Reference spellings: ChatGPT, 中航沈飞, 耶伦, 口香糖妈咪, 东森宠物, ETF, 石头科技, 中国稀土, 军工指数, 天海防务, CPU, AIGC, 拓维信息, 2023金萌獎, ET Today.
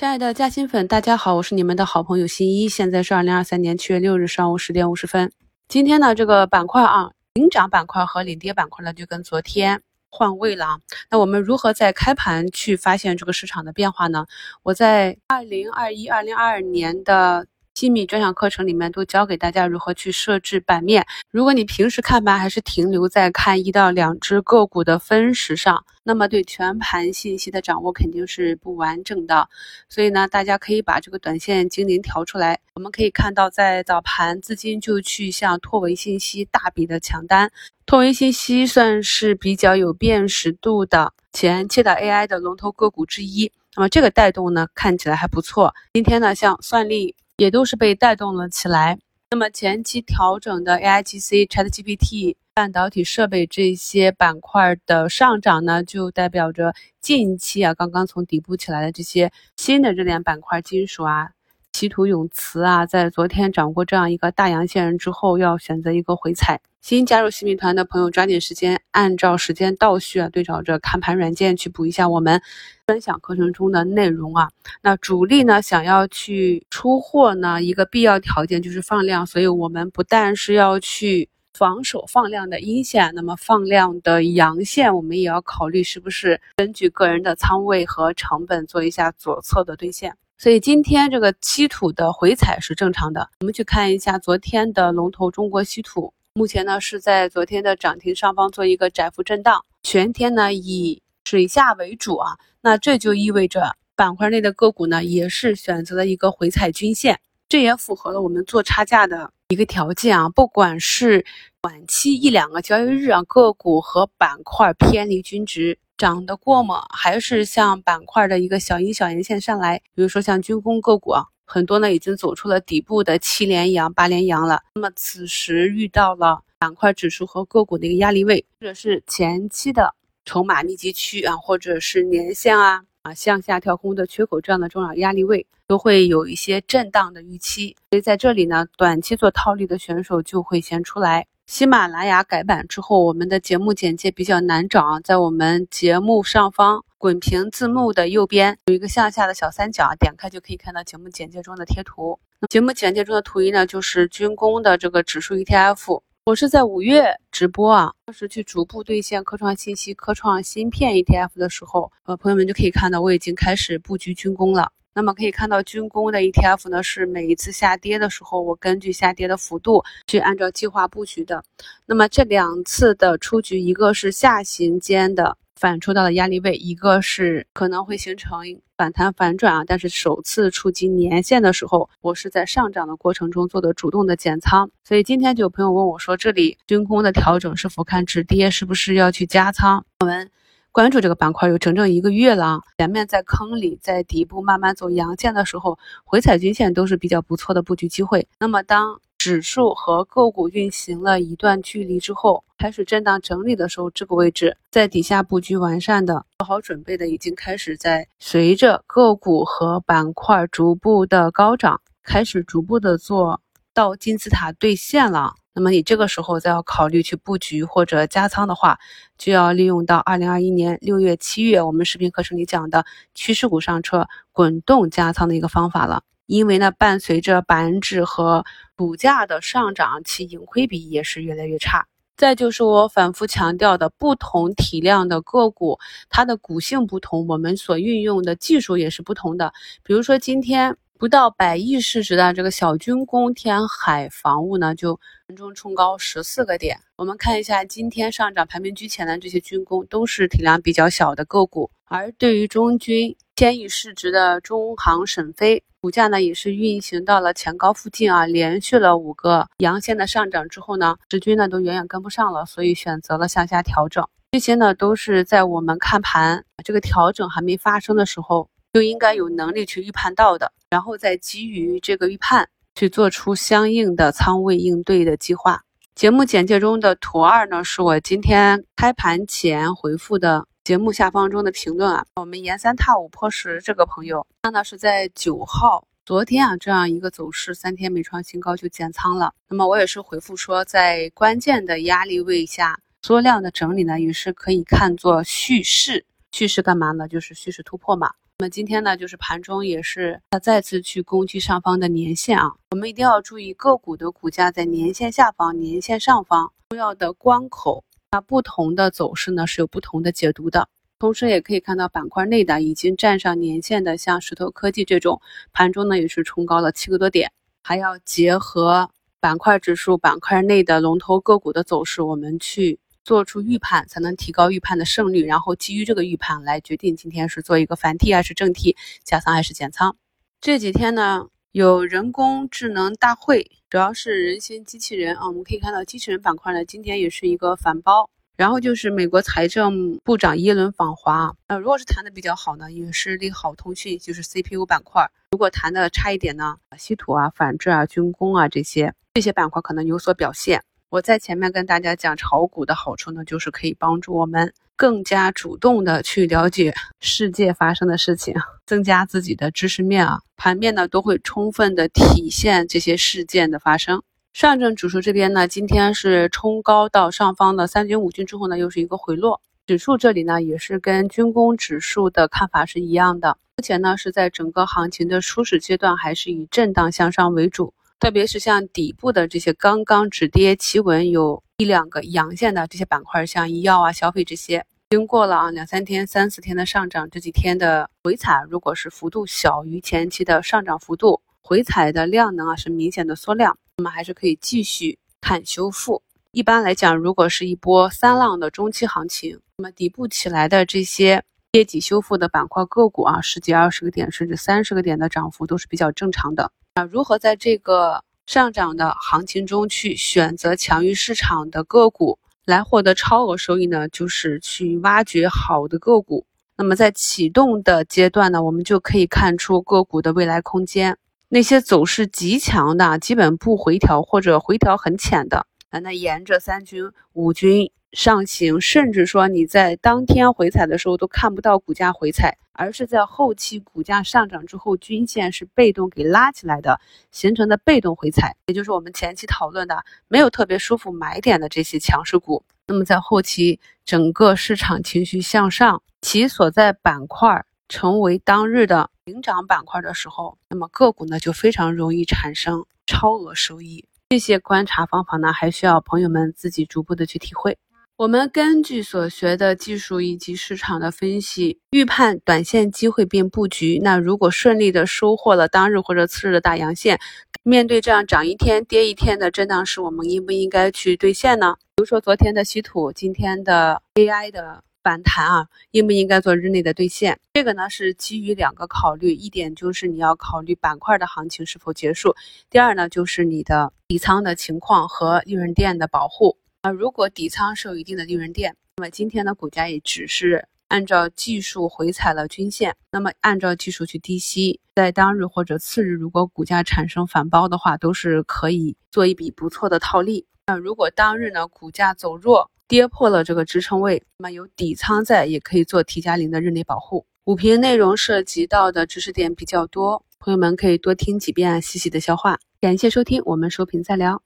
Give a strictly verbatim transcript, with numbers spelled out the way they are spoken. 亲爱的嘉兴粉，大家好，我是你们的好朋友新一，现在是二零二三年七月六日上午十点五十分。今天呢，这个板块啊，领涨板块和领跌板块呢，就跟昨天换位了。那我们如何在开盘去发现这个市场的变化呢？我在二零二一、二零二二年的新米专项课程里面都教给大家如何去设置版面。如果你平时看盘还是停留在看一到两只个股的分时上，那么对全盘信息的掌握肯定是不完整的。所以呢，大家可以把这个短线精灵调出来。我们可以看到，在早盘资金就去向拓维信息大笔的抢单，拓维信息算是比较有辨识度的前期的 A I 的龙头个股之一。那么这个带动呢，看起来还不错。今天呢，像算力也都是被带动了起来。那么前期调整的 A I G C、ChatGPT、半导体设备这些板块的上涨呢，就代表着近期啊刚刚从底部起来的这些新的热点板块，金属啊、稀土、永磁啊，在昨天掌握这样一个大阳线之后，要选择一个回踩。新加入新米团的朋友抓紧时间，按照时间倒序啊，对照着看盘软件去补一下我们专享课程中的内容啊。那主力呢想要去出货呢，一个必要条件就是放量，所以我们不但是要去防守放量的阴线，那么放量的阳线我们也要考虑是不是根据个人的仓位和成本做一下左侧的兑现。所以今天这个稀土的回踩是正常的。我们去看一下昨天的龙头中国稀土，目前呢是在昨天的涨停上方做一个窄幅震荡，全天呢以水下为主啊。那这就意味着板块内的个股呢也是选择了一个回踩均线，这也符合了我们做差价的一个条件啊。不管是短期一两个交易日啊，个股和板块偏离均值涨得过猛，还是像板块的一个小阴小阳线上来，比如说像军工个股啊，很多呢已经走出了底部的七连阳、八连阳了。那么此时遇到了板块指数和个股的一个压力位，或者是前期的筹码密集区啊，或者是年线啊啊向下跳空的缺口这样的重要压力位，都会有一些震荡的预期。所以在这里呢，短期做套利的选手就会先出来。喜马拉雅改版之后，我们的节目简介比较难找，在我们节目上方滚屏字幕的右边有一个向下的小三角，点开就可以看到节目简介中的贴图。那节目简介中的图一呢，就是军工的这个指数 E T F。我是在五月直播啊，当时去逐步兑现科创信息、科创芯片 E T F 的时候，呃，朋友们就可以看到我已经开始布局军工了。那么可以看到军工的 E T F 呢，是每一次下跌的时候，我根据下跌的幅度去按照计划布局的。那么这两次的出局，一个是下行间的反抽到的压力位，一个是可能会形成反弹反转啊。但是首次触及年线的时候，我是在上涨的过程中做的主动的减仓。所以今天就有朋友问我说，这里军工的调整是否看止跌，是不是要去加仓？我们关注这个板块有整整一个月了，前面在坑里在底部慢慢走阳线的时候，回踩均线都是比较不错的布局机会。那么当指数和个股运行了一段距离之后，开始震荡整理的时候，这个位置在底下布局完善的、做好准备的，已经开始在随着个股和板块逐步的高涨，开始逐步的做到金字塔兑现了。那么你这个时候再要考虑去布局或者加仓的话，就要利用到二零二一年六月七月我们视频课程里讲的趋势股上车滚动加仓的一个方法了。因为呢，伴随着板指和股价的上涨，其盈亏比也是越来越差。再就是我反复强调的，不同体量的个股，它的股性不同，我们所运用的技术也是不同的。比如说今天不到百亿市值的这个小军工天海防务呢，就盘中冲高十四个点。我们看一下今天上涨排名居前的这些军工，都是体量比较小的个股。而对于中军千亿市值的中航沈飞，股价呢也是运行到了前高附近啊，连续了五个阳线的上涨之后呢，时均呢都远远跟不上了，所以选择了向下调整。这些呢都是在我们看盘这个调整还没发生的时候，就应该有能力去预判到的，然后再基于这个预判去做出相应的仓位应对的计划。节目简介中的图二呢，是我今天开盘前回复的节目下方中的评论啊。我们沿三踏五破十这个朋友，他呢是在九号昨天啊这样一个走势，三天没创新高就减仓了。那么我也是回复说，在关键的压力位下缩量的整理呢，也是可以看作蓄势。蓄势干嘛呢？就是蓄势突破嘛。那么今天呢，就是盘中也是再次去攻击上方的年线啊，我们一定要注意个股的股价在年线下方、年线上方重要的关口，那不同的走势呢是有不同的解读的。同时也可以看到板块内的已经站上年线的，像石头科技这种，盘中呢也是冲高了七个多点，还要结合板块指数、板块内的龙头个股的走势，我们去做出预判，才能提高预判的胜率，然后基于这个预判来决定今天是做一个反 T 还是正 T， 加仓还是减仓。这几天呢有人工智能大会，主要是人形机器人啊，我们可以看到机器人板块呢今天也是一个反包。然后就是美国财政部长耶伦访华，呃，如果是谈的比较好呢，也是利好通讯，就是 C P U 板块；如果谈的差一点呢，稀土啊、反制啊、军工啊这些这些板块可能有所表现。我在前面跟大家讲炒股的好处呢，就是可以帮助我们更加主动的去了解世界发生的事情，增加自己的知识面啊，盘面呢都会充分的体现这些事件的发生。上证指数这边呢，今天是冲高到上方的三军五军之后呢，又是一个回落。指数这里呢，也是跟军工指数的看法是一样的。目前呢，是在整个行情的初始阶段，还是以震荡向上为主。特别是像底部的这些刚刚止跌企稳有一两个阳线的这些板块，像医药啊、消费这些，经过了啊两三天、三四天的上涨，这几天的回踩，如果是幅度小于前期的上涨幅度，回踩的量能啊是明显的缩量。我们还是可以继续看修复。一般来讲，如果是一波三浪的中期行情，那么底部起来的这些业绩修复的板块个股啊，十几、二十个点甚至三十个点的涨幅都是比较正常的。啊，如何在这个上涨的行情中去选择强于市场的个股来获得超额收益呢？就是去挖掘好的个股。那么在启动的阶段呢，我们就可以看出个股的未来空间。那些走势极强的，基本不回调或者回调很浅的，那沿着三军五军上行，甚至说你在当天回踩的时候都看不到股价回踩，而是在后期股价上涨之后，均线是被动给拉起来的，形成的被动回踩，也就是我们前期讨论的没有特别舒服买点的这些强势股。那么在后期整个市场情绪向上，其所在板块成为当日的领涨板块的时候，那么个股呢就非常容易产生超额收益。这些观察方法呢，还需要朋友们自己逐步的去体会。我们根据所学的技术以及市场的分析，预判短线机会并布局。那如果顺利的收获了当日或者次日的大阳线，面对这样涨一天跌一天的震荡时，我们应不应该去兑现呢？比如说昨天的稀土，今天的 A I 的反弹啊，应不应该做日内的兑现？这个呢是基于两个考虑，一点就是你要考虑板块的行情是否结束，第二呢就是你的底仓的情况和利润垫的保护啊。如果底仓是有一定的利润垫，那么今天的股价也只是按照技术回踩了均线，那么按照技术去低吸，在当日或者次日，如果股价产生反包的话，都是可以做一笔不错的套利。那如果当日呢股价走弱，跌破了这个支撑位，那么有底仓在也可以做 T 加零的日内保护。股评内容涉及到的知识点比较多，朋友们可以多听几遍，细细的消化。感谢收听，我们收评再聊。